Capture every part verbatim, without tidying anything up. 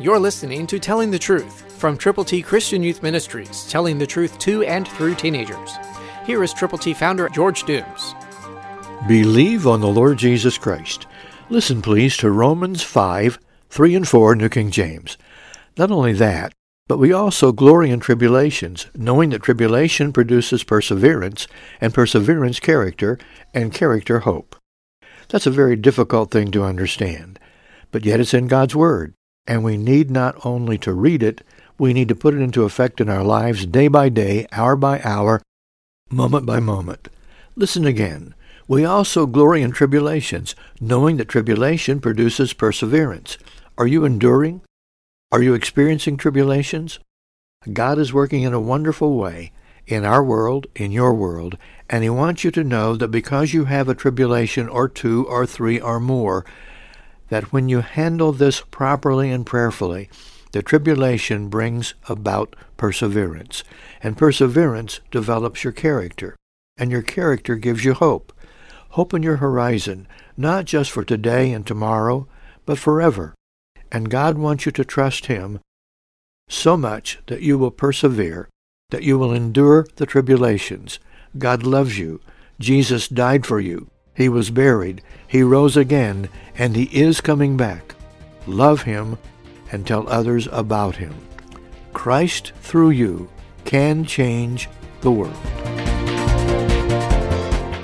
You're listening to Telling the Truth from Triple T Christian Youth Ministries, telling the truth to and through teenagers. Here is Triple T founder George Dooms. Believe on the Lord Jesus Christ. Listen, please, to Romans five, three and four, New King James. Not only that, but we also glory in tribulations, knowing that tribulation produces perseverance, and perseverance character, and character hope. That's a very difficult thing to understand, but yet it's in God's Word, and we need not only to read it, we need to put it into effect in our lives day by day, hour by hour, moment by moment. Listen again. We also glory in tribulations, knowing that tribulation produces perseverance. Are you enduring? Are you experiencing tribulations? God is working in a wonderful way in our world, in your world, and He wants you to know that because you have a tribulation or two or three or more, that when you handle this properly and prayerfully, the tribulation brings about perseverance, and perseverance develops your character, and your character gives you hope. Hope in your horizon, not just for today and tomorrow, but forever. And God wants you to trust Him so much that you will persevere, that you will endure the tribulations. God loves you. Jesus died for you. He was buried. He rose again, and He is coming back. Love Him and tell others about Him. Christ through you can change the world.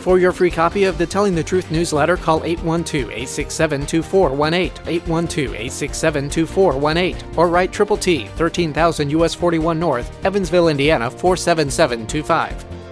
For your free copy of the Telling the Truth newsletter, call eight one two, eight six seven, two four one eight, eight one two, eight six seven, two four one eight, or write Triple T, thirteen thousand U S forty-one North, Evansville, Indiana, four seven seven two five.